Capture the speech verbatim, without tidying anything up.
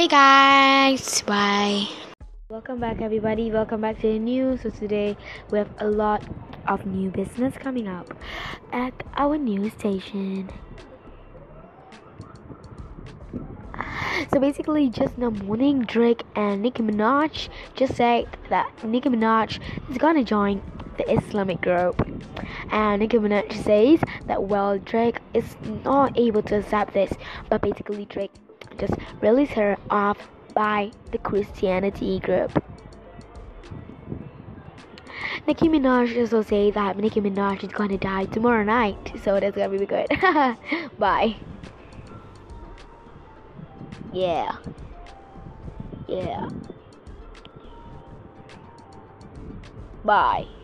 Hey guys, bye. Welcome back everybody, welcome back to the news. So today we have a lot of new business coming up at our news station. So basically, just in the morning, Drake and Nicki Minaj just said that Nicki Minaj is gonna join the Islamic group, and Nicki Minaj says that well, Drake is not able to accept this, but basically Drake just released her off by the Christianity group. Nicki Minaj also says that Nicki Minaj is gonna die tomorrow night, so that's gonna be good. Bye. Yeah. Yeah. Bye.